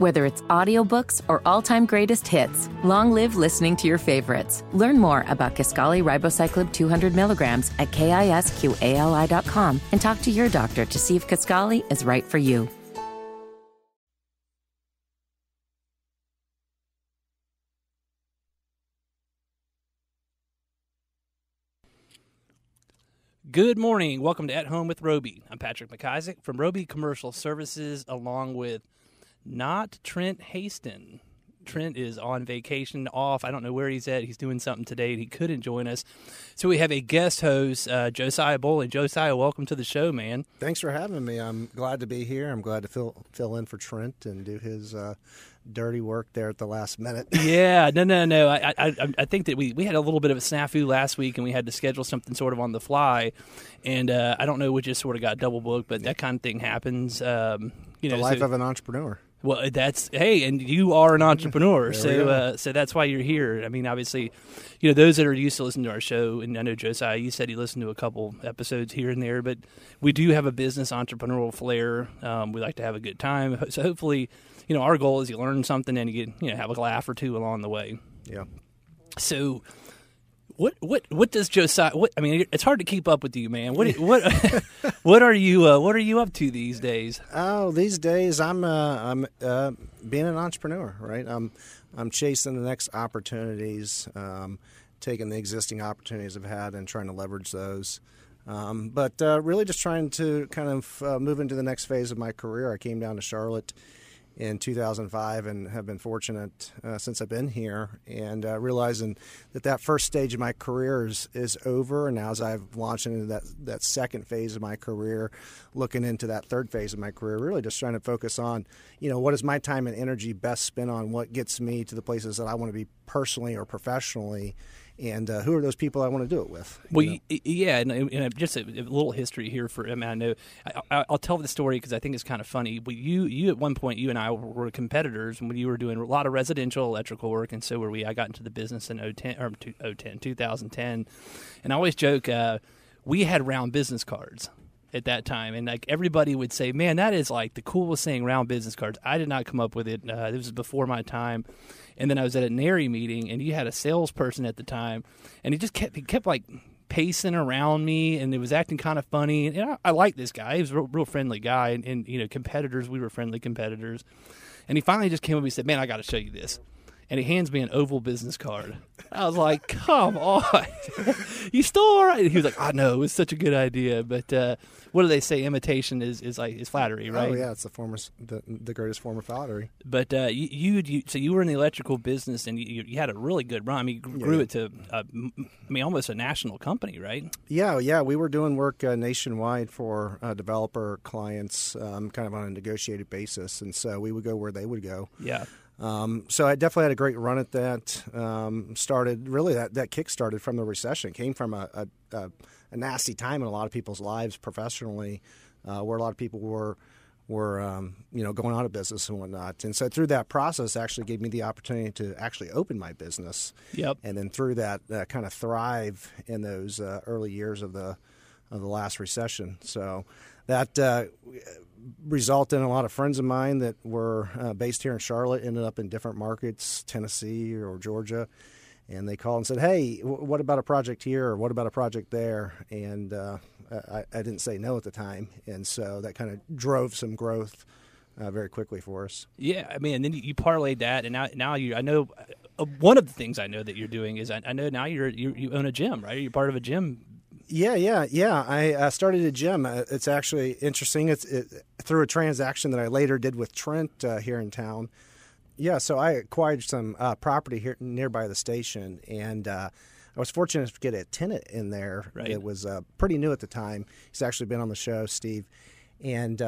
Whether it's audiobooks or all-time greatest hits, long live listening to your favorites. Learn more about Kisqali Ribociclib 200 milligrams at KISQALI.com and talk to your doctor to see if Kisqali is right for you. Good morning. Welcome to At Home with Roby. I'm Patrick McIsaac from Roby Commercial Services, along with not Trent Haston. Trent is on vacation, off. I don't know where he's at. He's doing something today, and he couldn't join us. So we have a guest host, Josiah Bowling. Josiah, welcome to the show, man. Thanks for having me. I'm glad to be here. I'm glad to fill in for Trent and do his dirty work there at the last minute. Yeah, no. I think that we had a little bit of a snafu last week, and we had to schedule something sort of on the fly, and I don't know, we just sort of got double booked, but that kind of thing happens. The life of an entrepreneur. Well, and you are an entrepreneur, so that's why you're here. I mean, obviously, those that are used to listening to our show, and I know, Josiah, you said you listened to a couple episodes here and there, but we do have a business entrepreneurial flair. We like to have a good time, so hopefully, our goal is you learn something and you get, have a laugh or two along the way. Yeah. So, what does Josiah? It's hard to keep up with you, man. What are you? What are you up to these days? Oh, these days I'm being an entrepreneur, right? I'm chasing the next opportunities, taking the existing opportunities I've had and trying to leverage those. But really just trying to kind of move into the next phase of my career. I came down to Charlotte in 2005 and have been fortunate since I've been here, and realizing that first stage of my career is over, and now as I've launched into that second phase of my career, looking into that third phase of my career, really just trying to focus on, what is my time and energy best spent on, what gets me to the places that I want to be personally or professionally, and who are those people I want to do it with? And just a little history here for him. I know I'll tell the story because I think it's kind of funny. But you at one point, you and I were competitors, and when you were doing a lot of residential electrical work, and so were we. I got into the business in 2010, and I always joke we had round business cards at that time, and like everybody would say, "Man, that is like the coolest thing, round business cards." I did not come up with it. This was before my time. And then I was at a NARI meeting, and you had a salesperson at the time, and he kept like pacing around me, and it was acting kind of funny. And I liked this guy; he was a real friendly guy, and competitors, we were friendly competitors. And he finally just came up and he said, "Man, I got to show you this." And he hands me an oval business card. I was like, "Come on, you still all right?" And he was like, "I know, it was such a good idea." But what do they say? Imitation is flattery, right? Oh yeah, it's the greatest form of flattery. But so you were in the electrical business, and you had a really good run. I mean, you grew it to almost a national company, right? Yeah. We were doing work nationwide for developer clients, kind of on a negotiated basis, and so we would go where they would go. Yeah. So I definitely had a great run at that. That kick started from the recession. It came from a nasty time in a lot of people's lives professionally, where a lot of people were going out of business and whatnot. And so through that process actually gave me the opportunity to actually open my business. Yep. And then through that kind of thrive in those early years of the last recession. So that resulted in a lot of friends of mine that were based here in Charlotte, ended up in different markets, Tennessee or Georgia, and they called and said, "Hey, what about a project here or what about a project there?" And I didn't say no at the time, and so that kind of drove some growth very quickly for us. Yeah, I mean, and then you parlayed that, and now you, I know one of the things I know that you're doing is I know now you own a gym, right? You're part of a gym. Yeah. I started a gym. It's actually interesting. It's through a transaction that I later did with Trent here in town. Yeah, so I acquired some property here nearby the station, and I was fortunate to get a tenant in there. Right. It was pretty new at the time. He's actually been on the show, Steve. And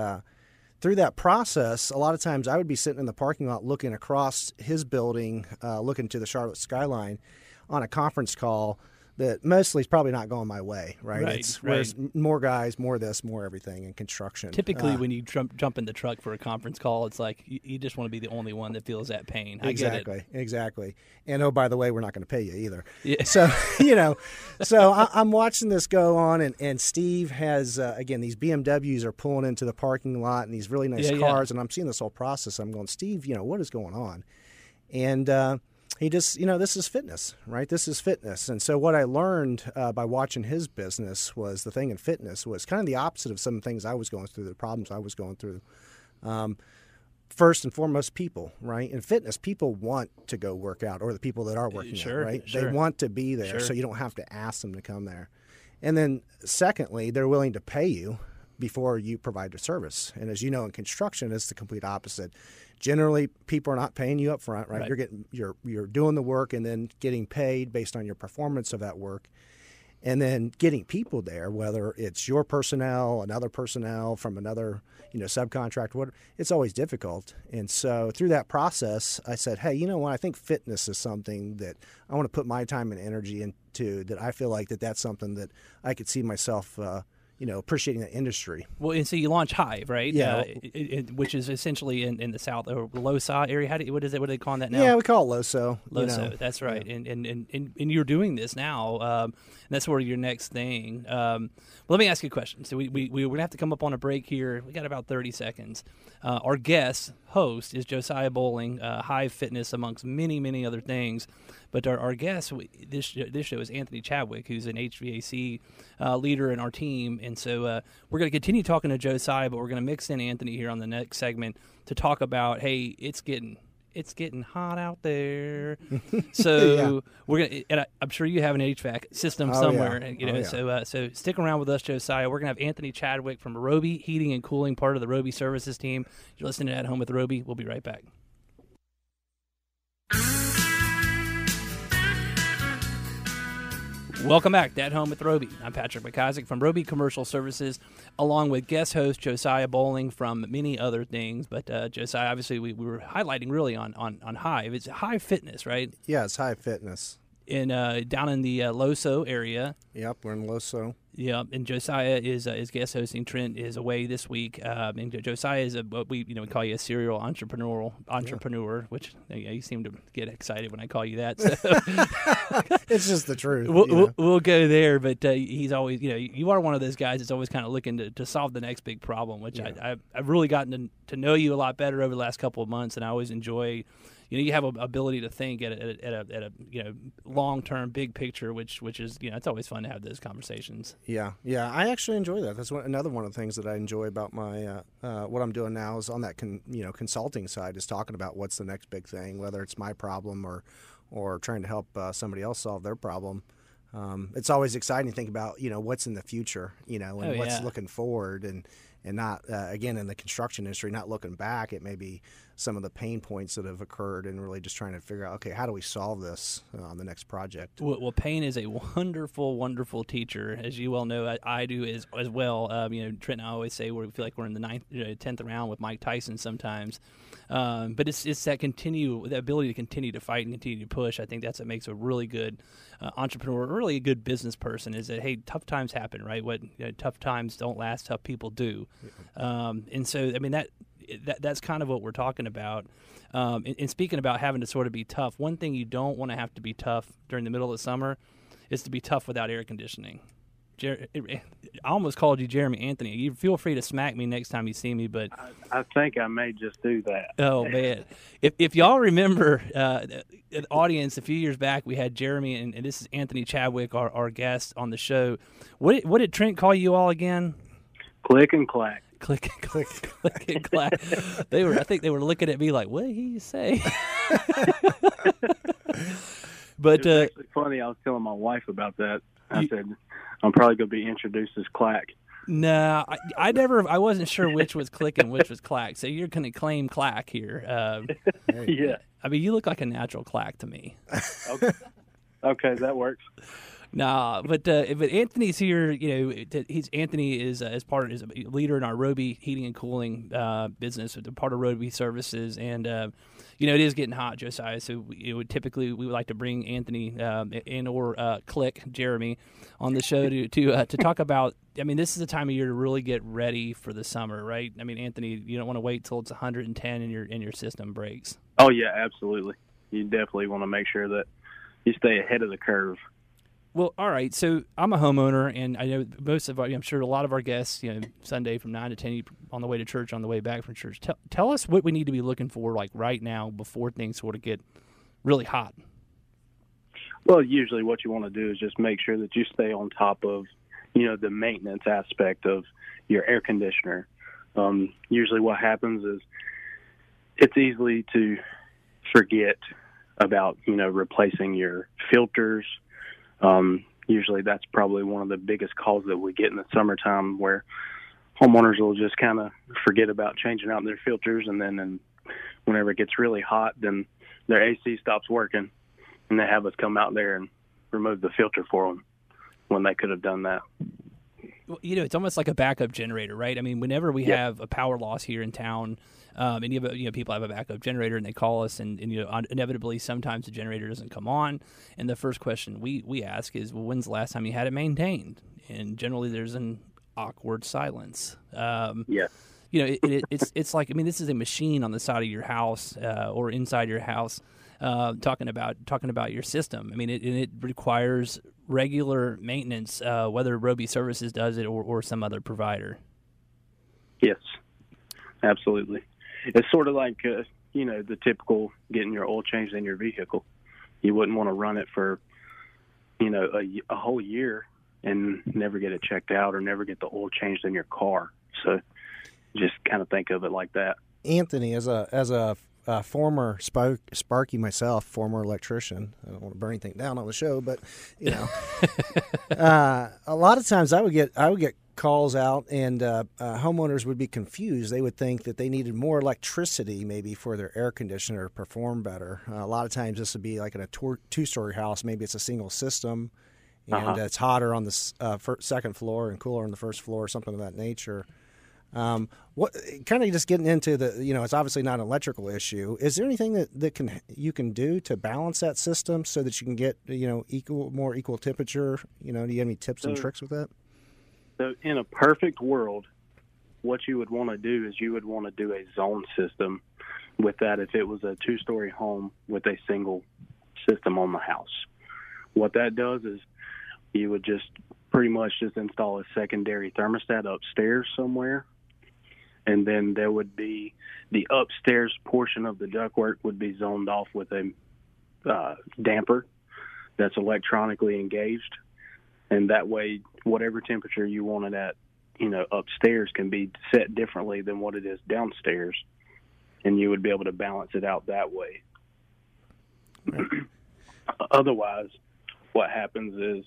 through that process, a lot of times I would be sitting in the parking lot looking across his building, looking to the Charlotte skyline on a conference call that mostly is probably not going my way, right? It's more guys, more this, more everything in construction. Typically, when you jump in the truck for a conference call, it's like you just want to be the only one that feels that pain. Exactly. And, oh, by the way, we're not going to pay you either. Yeah. So, you know, so I'm watching this go on, and Steve has, again, these BMWs are pulling into the parking lot and these really nice cars, and I'm seeing this whole process. I'm going, Steve, you know, what is going on? And he just, you know, this is fitness, right? This is fitness. And so what I learned by watching his business was the thing in fitness was kind of the opposite of some things I was going through, the problems I was going through. First and foremost, people, right? In fitness, people want to go work out, or the people that are working out, right? They want to be there, so you don't have to ask them to come there. And then secondly, they're willing to pay you before you provide the service. And as you know, in construction, it's the complete opposite. Generally, people are not paying you up front, right? You're getting you're doing the work and then getting paid based on your performance of that work. And then getting people there, whether it's your personnel, another personnel from another, you know, subcontract, whatever, it's always difficult. And so through that process, I said, hey, you know what? I think fitness is something that I want to put my time and energy into, that I feel like that's something that I could see myself you know, appreciating the industry. Well, and so you launch Hive, right? Yeah. Which is essentially in the South, or Loso area. What do they call that now? Yeah, we call it Loso. Loso, you know. That's right. Yeah. And you're doing this now. And that's sort of your next thing. Well, let me ask you a question. So we're going to have to come up on a break here. We got about 30 seconds. Our guest host is Josiah Bowling, Hive Fitness, amongst many, many other things. But our guest this show is Anthony Chadwick, who's an HVAC leader in our team. And so we're going to continue talking to Josiah, but we're going to mix in Anthony here on the next segment to talk about, hey, it's getting hot out there. So we're gonna, and I'm sure you have an HVAC system somewhere. Yeah. You know, so stick around with us, Josiah. We're gonna have Anthony Chadwick from Roby Heating and Cooling, part of the Roby Services team. You're listening to At Home with Roby. We'll be right back. Welcome back to At Home with Roby. I'm Patrick McIsaac from Roby Commercial Services, along with guest host Josiah Bowling from many other things. But Josiah, obviously, we were highlighting really on Hive. It's Hive Fitness, right? Yeah, it's Hive Fitness. Down in the Loso area. Yep, we're in Loso. Yeah, and Josiah is guest hosting. Trent is away this week, and Josiah is what we call you a serial entrepreneur, which you seem to get excited when I call you that. So. It's just the truth. We'll go there, but he's always you are one of those guys that's always kind of looking to solve the next big problem, which I've really gotten to know you a lot better over the last couple of months, and I always enjoy. You have an ability to think at a long-term big picture, which is it's always fun to have those conversations. Yeah, I actually enjoy that. That's another one of the things that I enjoy about my what I'm doing now is on that consulting side, is talking about what's the next big thing, whether it's my problem or trying to help somebody else solve their problem. It's always exciting to think about what's in the future, and what's looking forward and not, again, in the construction industry, not looking back at maybe some of the pain points that have occurred and really just trying to figure out, okay, how do we solve this on the next project? Well, pain is a wonderful, wonderful teacher. As you well know, I do as well. Trent and I always say we feel like we're in the 10th round with Mike Tyson sometimes. But it's that ability to continue to fight and continue to push. I think that's what makes a really good entrepreneur, really a good business person, is that, hey, tough times happen, right? Tough times don't last, tough people do. And so, I mean, that's kind of what we're talking about. And speaking about having to sort of be tough, one thing you don't want to have to be tough during the middle of the summer is to be tough without air conditioning. I almost called you Jeremy Anthony. You feel free to smack me next time you see me, but I think I may just do that. Oh man! If y'all remember, the audience, a few years back, we had Jeremy, and this is Anthony Chadwick, our guest on the show. What did Trent call you all again? Click and clack. Click and click, click and clack. I think they were looking at me like, "What did he say?" But it's funny. I was telling my wife about that. I said, I'm probably going to be introduced as Clack. No, I wasn't sure which was Click and which was Clack, so you're going to claim Clack here. Yeah. I mean, you look like a natural Clack to me. Okay, that works. Nah, but Anthony's here. You know, Anthony is as a leader in our Roby Heating and Cooling business, part of Roby Services, and it is getting hot, Josiah. So we would like to bring Anthony and or Click Jeremy on the show to talk about. I mean, this is the time of year to really get ready for the summer, right? I mean, Anthony, you don't want to wait till it's 110 and your system breaks. Oh yeah, absolutely. You definitely want to make sure that you stay ahead of the curve. Well, all right. So I'm a homeowner, and I know I'm sure a lot of our guests, Sunday from 9 to 10 on the way to church, on the way back from church. Tell us what we need to be looking for, like right now, before things sort of get really hot. Well, usually what you want to do is just make sure that you stay on top of, the maintenance aspect of your air conditioner. Usually what happens is it's easy to forget about, replacing your filters. Usually that's probably one of the biggest calls that we get in the summertime, where homeowners will just kind of forget about changing out their filters. And then whenever it gets really hot, then their AC stops working, and they have us come out there and remove the filter for them when they could have done that. Well, it's almost like a backup generator, right? I mean, whenever we have a power loss here in town, and people have a backup generator, and they call us, and inevitably sometimes the generator doesn't come on, and the first question we ask is, well, when's the last time you had it maintained? And generally there's an awkward silence. It's like, I mean, this is a machine on the side of your house or inside your house, talking about your system. I mean, it requires regular maintenance, whether Roby Services does it or some other provider. Yes, absolutely. It's sort of like, the typical getting your oil changed in your vehicle. You wouldn't want to run it for, a whole year and never get it checked out or never get the oil changed in your car. So just kind of think of it like that. Anthony, as a former Sparky myself, former electrician. I don't want to burn anything down on the show, but a lot of times I would get calls out, and homeowners would be confused. They would think that they needed more electricity, maybe for their air conditioner to perform better. A lot of times this would be like in a two-story house. Maybe it's a single system, and it's hotter on the second floor and cooler on the first floor, or something of that nature. What kind of just getting into the, it's obviously not an electrical issue. Is there anything that you can do to balance that system so that you can get, more equal temperature? Do you have any tips and tricks with that? So in a perfect world, what you would want to do is you would want to do a zone system with that. If it was a two-story home with a single system on the house, what that does is you would just pretty much just install a secondary thermostat upstairs somewhere. And then there would be the upstairs portion of the ductwork would be zoned off with a damper that's electronically engaged. And that way, whatever temperature you want it at, upstairs can be set differently than what it is downstairs. And you would be able to balance it out that way. Otherwise, what happens is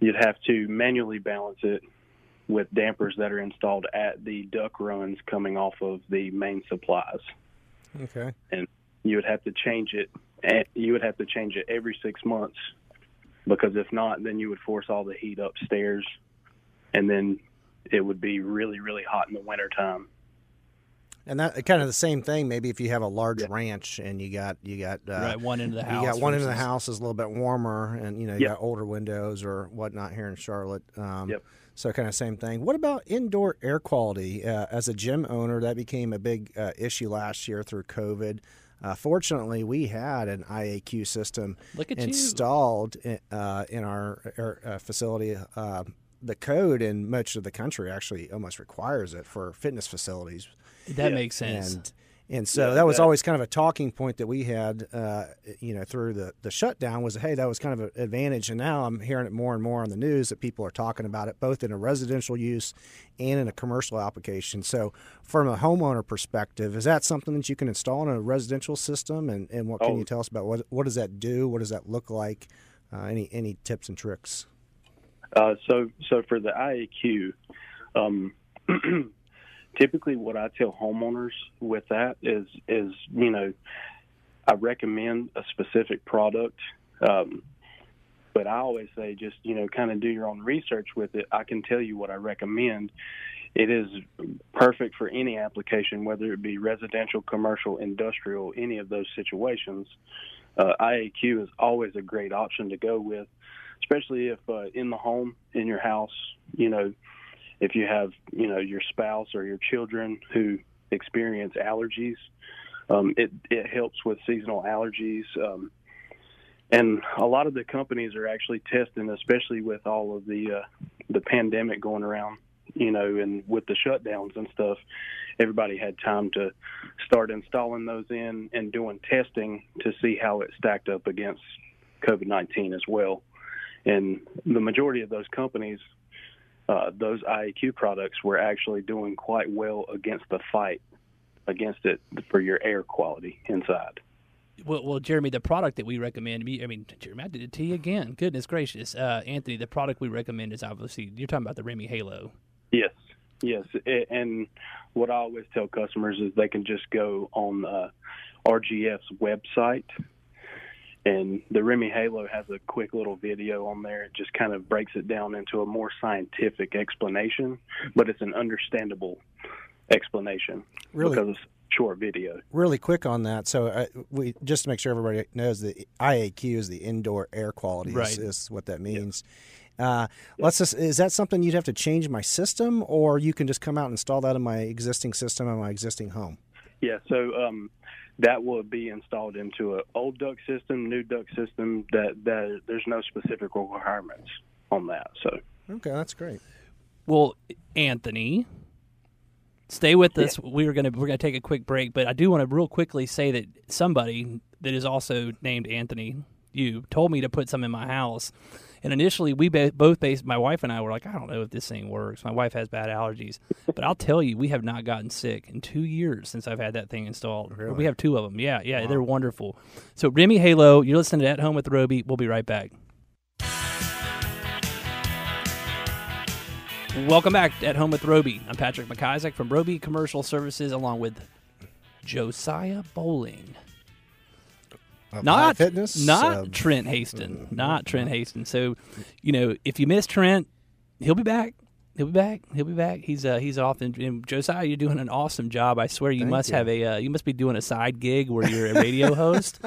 you'd have to manually balance it with dampers that are installed at the duct runs coming off of the main supplies. Okay. And you would have to change it. You would have to change it every 6 months, because if not, then you would force all the heat upstairs, and then it would be really, really hot in the wintertime. And that kind of the same thing. Maybe if you have a large ranch and you got one into the house, is a little bit warmer, and you got older windows or whatnot here in Charlotte. So kind of same thing. What about indoor air quality? As a gym owner, that became a big issue last year through COVID. Fortunately, we had an IAQ system installed in our facility. The code in much of the country actually almost requires it for fitness facilities. That makes sense. And so that was always kind of a talking point that we had, through the shutdown, was, hey, that was kind of an advantage. And now I'm hearing it more and more on the news that people are talking about it, both in a residential use and in a commercial application. So from a homeowner perspective, is that something that you can install in a residential system? And what can you tell us about? What does that do? What does that look like? Any tips and tricks? So for the IAQ, typically what I tell homeowners with that is I recommend a specific product. But I always say just, you know, kind of do your own research with it. I can tell you what I recommend. It is perfect for any application, whether it be residential, commercial, industrial, any of those situations. IAQ is always a great option to go with, especially if in the home, in your house, you know, if you have, you know, your spouse or your children who experience allergies, it helps with seasonal allergies. And a lot of the companies are actually testing, especially with all of the pandemic going around, you know, and with the shutdowns and stuff, everybody had time to start installing those in and doing testing to see how it stacked up against COVID-19 as well. And the majority of those companies, those IAQ products were actually doing quite well against the fight against it for your air quality inside. Well, Jeremy, the product that we recommend, Jeremy, I did it to you again. Goodness gracious. Anthony, the product we recommend is obviously, you're talking about the Remy Halo. Yes. And what I always tell customers is they can just go on RGF's website, and the Remy Halo has a quick little video on there. It just kind of breaks it down into a more scientific explanation, but it's an understandable explanation. Really? Because it's short video. Really quick on that. So we just to make sure everybody knows that IAQ is the indoor air quality. Right. Is what that means. Yep. Let's just, is that something you'd have to change my system, or you can just come out and install that in my existing system in my existing home? Yeah, so that will be installed into an old duct system, new duct system. That there's no specific requirements on that. So okay, that's great. Well, Anthony, stay with us. Yeah. We're gonna take a quick break, but I do want to real quickly say that somebody that is also named Anthony, you told me to put some in my house, and initially we both based, my wife and I were like, I don't know if this thing works. My wife has bad allergies, but I'll tell you, we have not gotten sick in 2 years since I've had that thing installed. Really? We have 2 of them. Yeah, wow. They're wonderful. So Remy Halo, you're listening to At Home with Roby. We'll be right back. Welcome back to At Home with Roby. I'm Patrick McIsaac from Roby Commercial Services, along with Josiah Bowling. Not Hive Fitness, Trent Haston. Not Trent Haston. So, you know, if you miss Trent, he'll be back. He's off. And Josiah, you're doing an awesome job. I swear you must have a you must be doing a side gig where you're a radio host,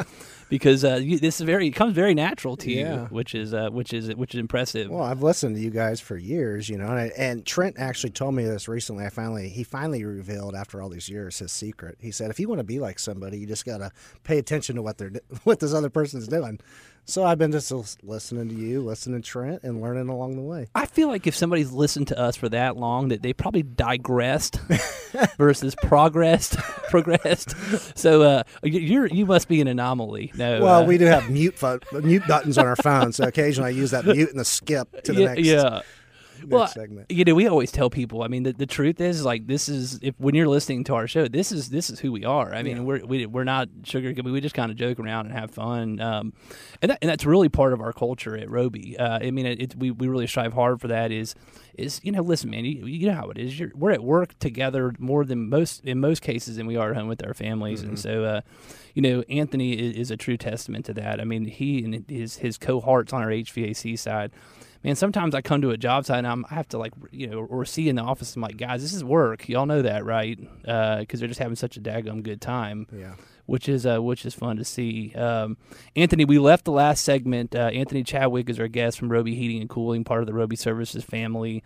because it comes very natural to you, which is impressive. Well, I've listened to you guys for years, you know, and Trent actually told me this recently. He finally revealed after all these years his secret. He said, if you want to be like somebody, you just gotta pay attention to what this other person's doing. So I've been just listening to you, listening to Trent, and learning along the way. I feel like if somebody's listened to us for that long, that they probably digressed versus progressed. So you must be an anomaly. No, well, we do have mute buttons on our phones, so occasionally I use that mute and the skip to the next. Yeah. Segment. You know, we always tell people, I mean, the truth is, like, when you're listening to our show, this is who we are. I mean, we're not sugar. We just kind of joke around and have fun. And that's really part of our culture at Roby. We really strive hard for that is, you know, listen, man, you know how it is. We're at work together more than in most cases than we are at home with our families. Mm-hmm. And so, you know, Anthony is a true testament to that. I mean, he and his cohorts on our HVAC side, man, sometimes I come to a job site and I have to, like, you know, or see in the office, I'm like, guys, this is work. Y'all know that, right? Because they're just having such a daggum good time, which is fun to see. Anthony, we left the last segment. Anthony Chadwick is our guest from Roby Heating and Cooling, part of the Roby Services family,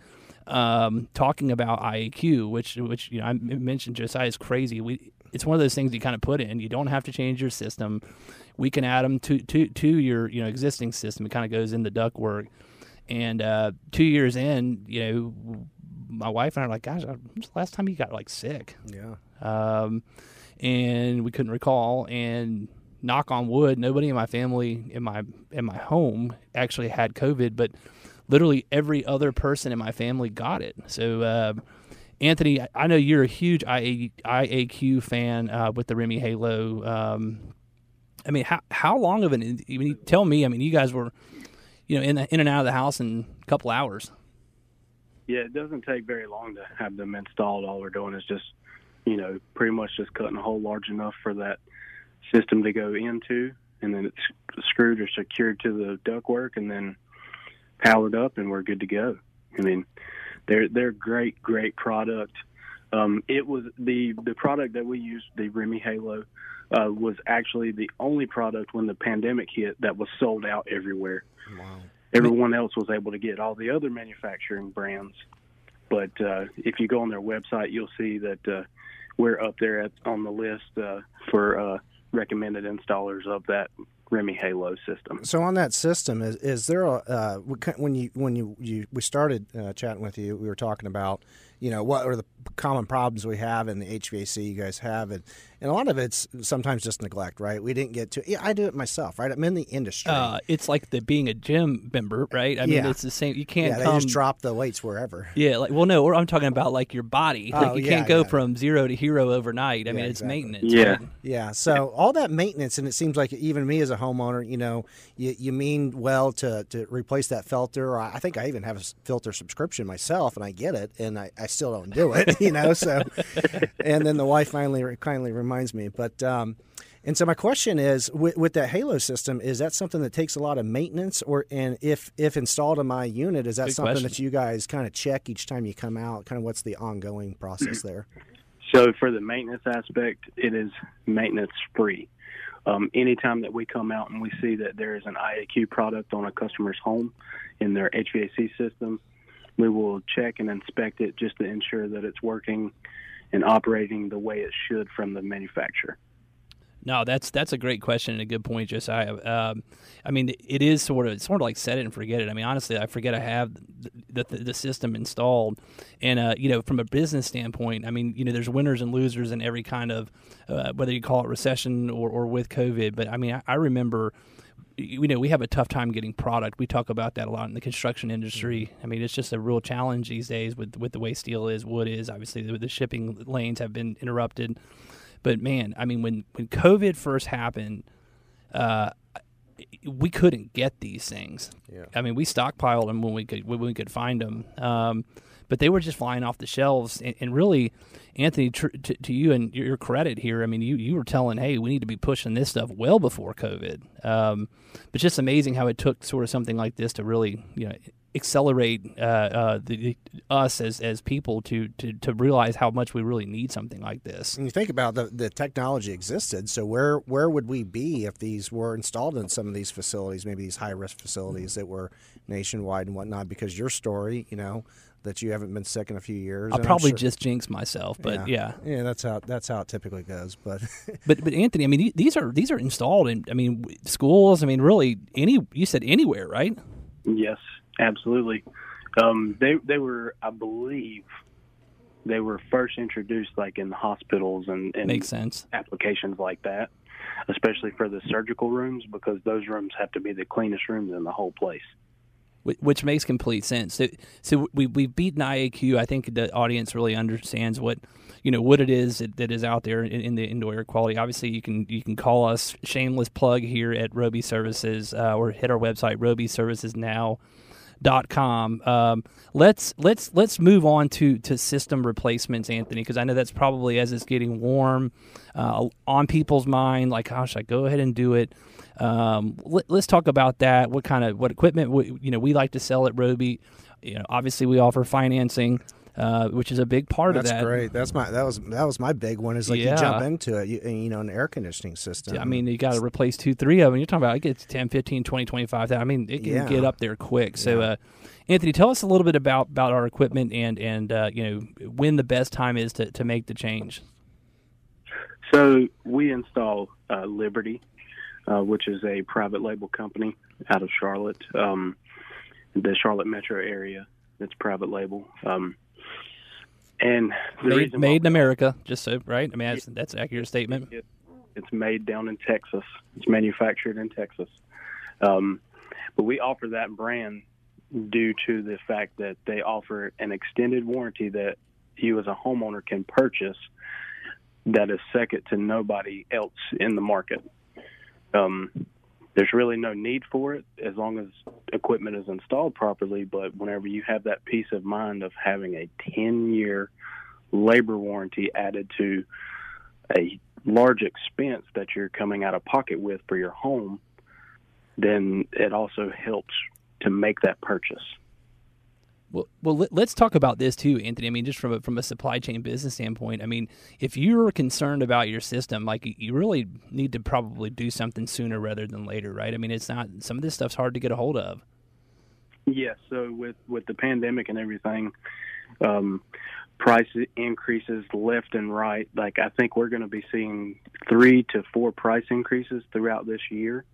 talking about IAQ, which you know, I mentioned Josiah is crazy. It's one of those things you kind of put in. You don't have to change your system. We can add them to your, you know, existing system. It kind of goes in the duct work. And 2 years in, you know, my wife and I are like, gosh, when's the last time you got, like, sick? Yeah. And we couldn't recall. And knock on wood, nobody in my family, in my home, actually had COVID. But literally every other person in my family got it. So, Anthony, I know you're a huge IAQ fan with the Remy Halo. I mean, how long of an – I mean, tell me. I mean, you guys were – you know, in and out of the house in a couple hours. Yeah, it doesn't take very long to have them installed. All we're doing is just, you know, pretty much just cutting a hole large enough for that system to go into and then it's screwed or secured to the ductwork, and then powered up, and we're good to go. I mean, they're great product. It was the product that we used, the Remy Halo, was actually the only product when the pandemic hit that was sold out everywhere. Wow. Everyone else was able to get all the other manufacturing brands. But if you go on their website, you'll see that we're up there on the list for recommended installers of that Remy Halo system. So on that system, is there a when we started chatting with you, we were talking about, you know, what are the common problems we have in the HVAC you guys have, and a lot of it's sometimes just neglect, right? We didn't get to. Yeah, I do it myself, right? I'm in the industry. It's like being a gym member, right? I mean, it's the same. You can't. Yeah, they just drop the weights wherever. Yeah, like I'm talking about like your body. Oh, like you can't go from zero to hero overnight. I mean, it's maintenance. Yeah, right? So all that maintenance, and it seems like even me as a homeowner, you know, you mean well to replace that filter. Or I think I even have a filter subscription myself, and I get it, and I still don't do it, you know. So, and then the wife finally kindly reminds me. But and so my question is, with that Halo system, is that something that takes a lot of maintenance, or and if installed in my unit, is that Good something question. That you guys kind of check each time you come out? Kind of what's the ongoing process there? So for the maintenance aspect, it is maintenance free. Anytime that we come out and we see that there is an IAQ product on a customer's home in their HVAC system, we will check and inspect it just to ensure that it's working and operating the way it should from the manufacturer. No, that's a great question and a good point, Josiah. I mean, it is sort of like set it and forget it. I mean, honestly, I forget I have the system installed. And, you know, from a business standpoint, I mean, you know, there's winners and losers in every kind of, whether you call it recession or with COVID. But, I mean, I remember, you know, we have a tough time getting product. We talk about that a lot in the construction industry. I mean, it's just a real challenge these days with the way steel is, wood is. Obviously, the shipping lanes have been interrupted. But, man, I mean, when COVID first happened, we couldn't get these things. Yeah. I mean, we stockpiled them when we could find them. But they were just flying off the shelves. And really, Anthony, to you and your credit here, I mean, you were telling, hey, we need to be pushing this stuff well before COVID. But just amazing how it took sort of something like this to really, you know, accelerate us as people to realize how much we really need something like this. And you think about the technology existed, so where would we be if these were installed in some of these facilities, maybe these high-risk facilities that were nationwide and whatnot, because your story, you know, that you haven't been sick in a few years. I'll probably just jinx myself, but yeah, that's how it typically goes. But but Anthony, I mean, these are installed in, I mean, schools. I mean, really you said anywhere, right? Yes, absolutely. They were, I believe, they were first introduced like in hospitals and makes sense applications like that, especially for the surgical rooms, because those rooms have to be the cleanest rooms in the whole place. Which makes complete sense. So we've beaten IAQ. I think the audience really understands what, you know, what it is that is out there in the indoor air quality. Obviously, you can call us, shameless plug here at Roby Services, or hit our website, robyservicesnow.com. Let's move on to system replacements, Anthony, because I know that's probably, as it's getting warm, on people's mind, like, how should I go ahead and do it? Let's talk about that. What equipment we like to sell at Roby. You know, obviously we offer financing, which is a big part of that. That's great. That was my big one. Is like you jump into it, you know, an air conditioning system. I mean, you got to replace 2-3 of them. You're talking about it gets 10, 15, 20, 25. I mean, it can get up there quick. So, Anthony, tell us a little bit about our equipment and you know, when the best time is to make the change. So we install Liberty, which is a private label company out of Charlotte, the Charlotte metro area. That's private label, and the reason made in America. Just so, right? I mean, that's an accurate statement. It's made down in Texas. It's manufactured in Texas, but we offer that brand due to the fact that they offer an extended warranty that you, as a homeowner, can purchase. That is second to nobody else in the market. There's really no need for it as long as equipment is installed properly, but whenever you have that peace of mind of having a 10-year labor warranty added to a large expense that you're coming out of pocket with for your home, then it also helps to make that purchase. Well, let's talk about this too, Anthony. I mean, just from a supply chain business standpoint, I mean, if you're concerned about your system, like you really need to probably do something sooner rather than later, right? I mean, it's not, some of this stuff's hard to get a hold of. Yeah, so with the pandemic and everything, price increases left and right. Like, I think we're going to be seeing 3 to 4 price increases throughout this year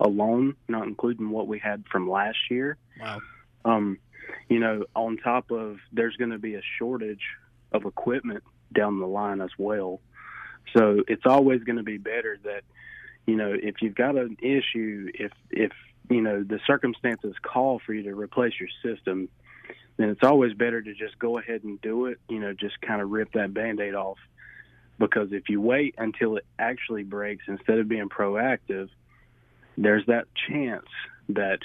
alone, not including what we had from last year. Wow. You know, on top of, there's going to be a shortage of equipment down the line as well. So it's always going to be better that, you know, if you've got an issue, if you know, the circumstances call for you to replace your system, then it's always better to just go ahead and do it, you know, just kind of rip that Band-Aid off. Because if you wait until it actually breaks instead of being proactive, there's that chance that,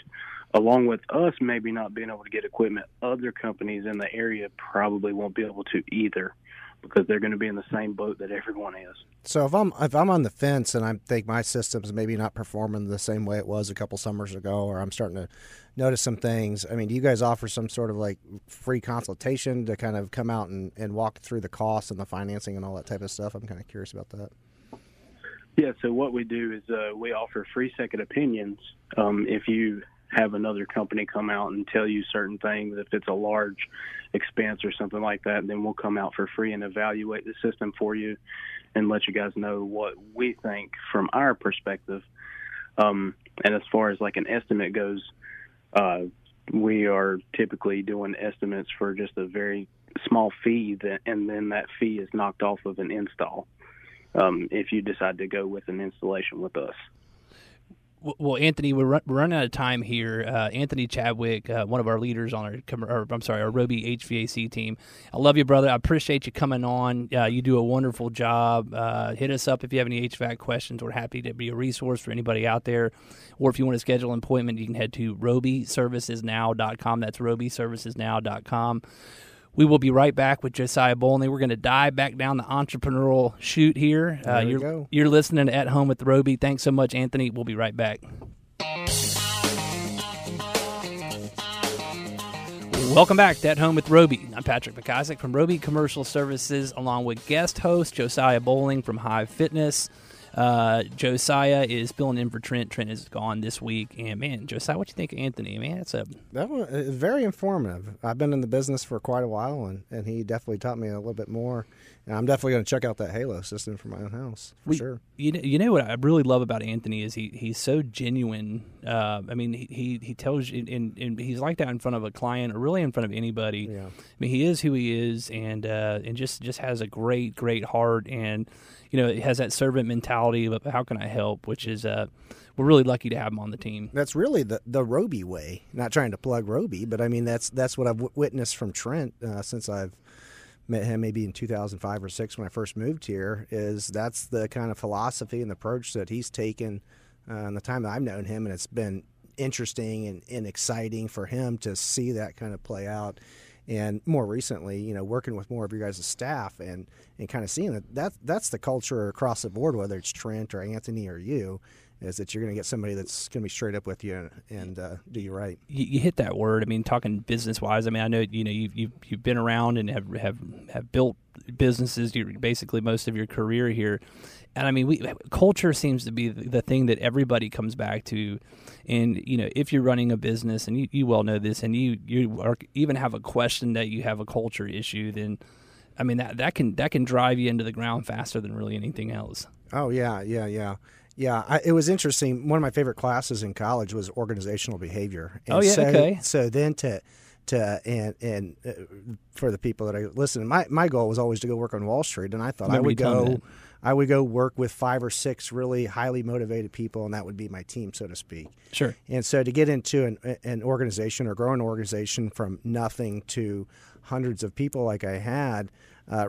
along with us maybe not being able to get equipment, other companies in the area probably won't be able to either, because they're going to be in the same boat that everyone is. So if I'm on the fence and I think my system's maybe not performing the same way it was a couple summers ago, or I'm starting to notice some things, I mean, do you guys offer some sort of like free consultation to kind of come out and walk through the costs and the financing and all that type of stuff? I'm kind of curious about that. Yeah, so what we do is we offer free second opinions. If you have another company come out and tell you certain things, if it's a large expense or something like that, then we'll come out for free and evaluate the system for you and let you guys know what we think from our perspective. And as far as like an estimate goes, we are typically doing estimates for just a very small fee, and then that fee is knocked off of an install if you decide to go with an installation with us. Well, Anthony, we're running out of time here. Anthony Chadwick, one of our leaders on our Roby HVAC team. I love you, brother. I appreciate you coming on. You do a wonderful job. Hit us up if you have any HVAC questions. We're happy to be a resource for anybody out there. Or if you want to schedule an appointment, you can head to robyservicesnow.com. That's robyservicesnow.com. We will be right back with Josiah Bowling. We're going to dive back down the entrepreneurial chute here. You're listening to At Home with Roby. Thanks so much, Anthony. We'll be right back. Welcome back to At Home with Roby. I'm Patrick McIsaac from Roby Commercial Services, along with guest host Josiah Bowling from Hive Fitness. Josiah is filling in for Trent. Trent is gone this week, and man, Josiah, what you think of Anthony? Man, that one is very informative. I've been in the business for quite a while, and he definitely taught me a little bit more. And I'm definitely going to check out that Halo system for my own house for sure. You know what I really love about Anthony is he's so genuine. I mean, he tells you, and he's like that in front of a client or really in front of anybody. Yeah. I mean, he is who he is, and just has a great heart, and you know, it has that servant mentality of how can I help, which is we're really lucky to have him on the team. That's really the Roby way. Not trying to plug Roby, but I mean that's what I've witnessed from Trent since I've met him maybe in 2005 or 2006 when I first moved here. Is that's the kind of philosophy and approach that he's taken in the time that I've known him, and it's been interesting and exciting for him to see that kind of play out. And more recently, you know, working with more of your guys' staff and kind of seeing that's the culture across the board, whether it's Trent or Anthony or you, is that you're going to get somebody that's going to be straight up with you and do you right. You hit that word. I mean, talking business-wise, I mean, I know, you know, you've been around and have built businesses basically most of your career here. And I mean, culture seems to be the thing that everybody comes back to. And, you know, if you're running a business, and you well know this, and you even have a question that you have a culture issue, then, I mean, that can drive you into the ground faster than really anything else. Oh, yeah. Yeah, it was interesting. One of my favorite classes in college was organizational behavior. And okay. So then to for the people that I listen, my goal was always to go work on Wall Street, and I thought I would go work with 5 or 6 really highly motivated people, and that would be my team, so to speak. Sure. And so to get into an organization or grow an organization from nothing to hundreds of people like I had,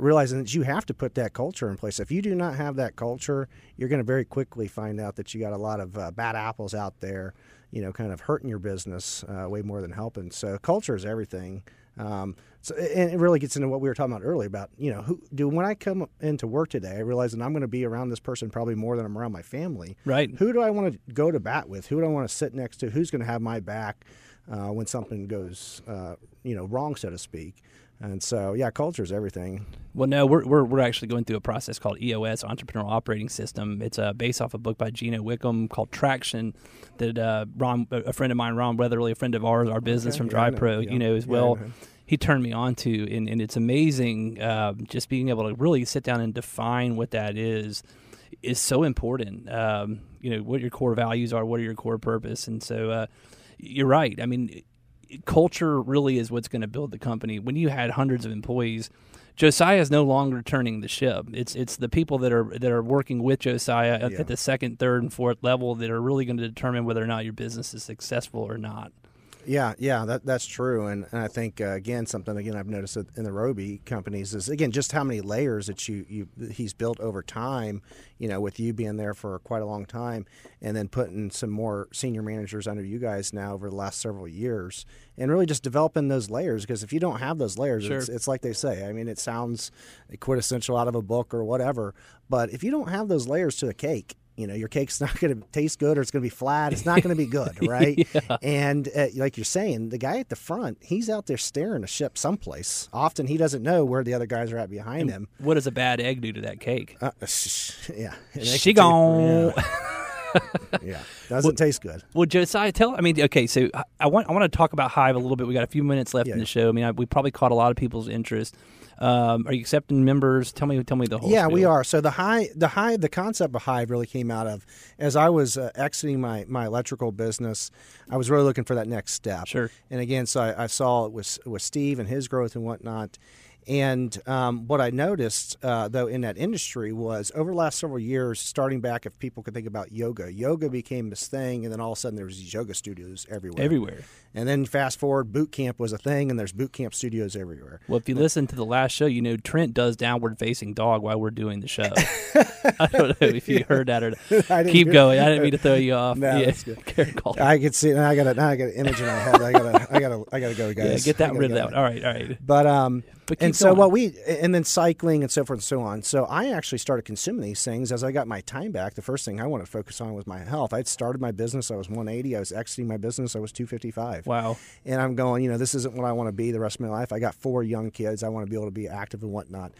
realizing that you have to put that culture in place. If you do not have that culture, you're going to very quickly find out that you got a lot of bad apples out there, you know, kind of hurting your business way more than helping. So culture is everything. So, and it really gets into what we were talking about earlier about, you know, when I come into work today, I realize that I'm going to be around this person probably more than I'm around my family. Right. Who do I want to go to bat with? Who do I want to sit next to? Who's going to have my back when something goes, wrong, so to speak? And so, yeah, culture is everything. Well, no, we're actually going through a process called EOS, Entrepreneurial Operating System. It's based off a book by Gino Wickman called Traction that a friend of mine, Ron Weatherly, a friend of ours, our business from Dry Pro, he turned me on to. And it's amazing just being able to really sit down and define what that is so important. What your core values are, what are your core purpose. And so you're right. I mean, culture really is what's going to build the company. When you had hundreds of employees, Josiah is no longer turning the ship. It's the people that are working with Josiah at the second, third, and fourth level that are really going to determine whether or not your business is successful or not. Yeah, that's true. And I think, again, I've noticed in the Roby companies is, again, just how many layers that he's built over time, with you being there for quite a long time and then putting some more senior managers under you guys now over the last several years and really just developing those layers, because if you don't have those layers, sure. It's like they say. I mean, it sounds quintessential out of a book or whatever, but if you don't have those layers to the cake, your cake's not going to taste good, or it's going to be flat. It's not going to be good, right? Yeah. And like you're saying, the guy at the front, he's out there steering a ship someplace. Often he doesn't know where the other guys are at behind him. What does a bad egg do to that cake? Yeah. She gone. Yeah. Doesn't taste good. Well, Josiah, so I want to talk about Hive a little bit. We got a few minutes left in the show. I mean, we probably caught a lot of people's interest. Are you accepting members? Tell me the whole spiel. We are. So the concept of Hive really came out of, as I was exiting my electrical business, I was really looking for that next step. Sure. And again, so I saw it with Steve and his growth and whatnot. And what I noticed, though, in that industry was over the last several years, starting back, if people could think about yoga, yoga became this thing, and then all of a sudden there was these yoga studios everywhere. And then fast forward, boot camp was a thing, and there's boot camp studios everywhere. Well, if you listen to the last show, Trent does downward facing dog while we're doing the show. I don't know if you heard that or not. Keep going. I didn't mean to throw you off. No, that's good. I can see. I got an image in my head. I gotta go, guys. Yeah, get rid of that one. All right. But then cycling and so forth and so on. So I actually started consuming these things as I got my time back. The first thing I wanted to focus on was my health. I'd started my business. I was 180. I was exiting my business. I was 255. Wow. And I'm going, this isn't what I want to be the rest of my life. I got 4 young kids. I want to be able to be active and whatnot.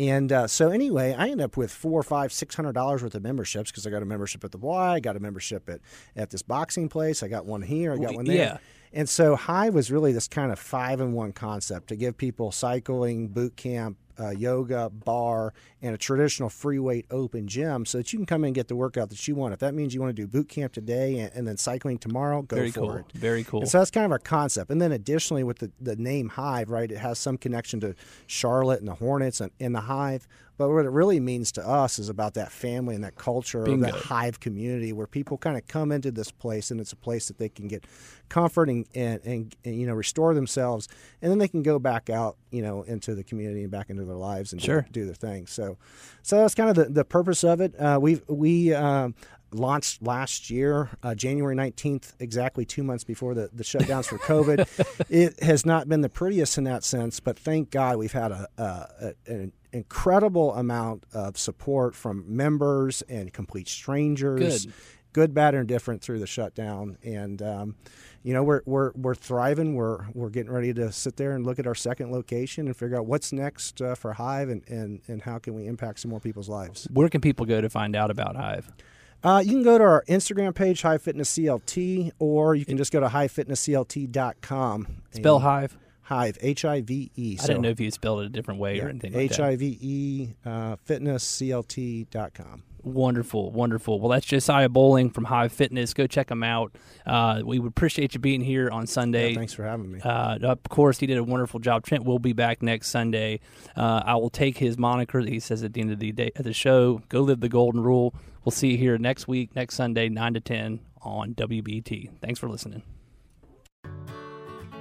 And so anyway, I ended up with $400, $500, $600 worth of memberships, because I got a membership at the Y, I got a membership at this boxing place, I got one here, I got one there. Yeah. And so Hive was really this kind of 5-in-1 concept to give people cycling, boot camp, yoga, bar, and a traditional free weight open gym so that you can come in and get the workout that you want. If that means you want to do boot camp today and then cycling tomorrow, go for it. Very cool. And so that's kind of our concept. And then additionally with the name Hive, right, it has some connection to Charlotte and the Hornets and the Hive. But what it really means to us is about that family and that culture, that Hive community, where people kind of come into this place, and it's a place that they can get comfort and restore themselves, and then they can go back out, into the community and back into their lives and do their thing. So that's kind of the purpose of it. We launched last year, January 19th, exactly 2 months before the shutdowns for COVID. It has not been the prettiest in that sense, but thank God we've had an incredible amount of support from members and complete strangers. Good, bad, or indifferent through the shutdown. And we're thriving. We're getting ready to sit there and look at our second location and figure out what's next for Hive and how can we impact some more people's lives. Where can people go to find out about Hive? You can go to our Instagram page, Hive Fitness CLT, or you can just go to HiveFitnessCLT.com. Spell Hive. Hive, H-I-V-E. I didn't know if you spelled it a different way or anything like that. H-I-V-E, fitnessclt.com. Wonderful. Well, that's Josiah Bowling from Hive Fitness. Go check him out. We would appreciate you being here on Sunday. Thanks for having me. Of course, he did a wonderful job. Trent will be back next Sunday. I will take his moniker that he says at the end of the day at the show. Go live the golden rule. We'll see you here next week, next Sunday, 9 to 10 on WBT. Thanks for listening.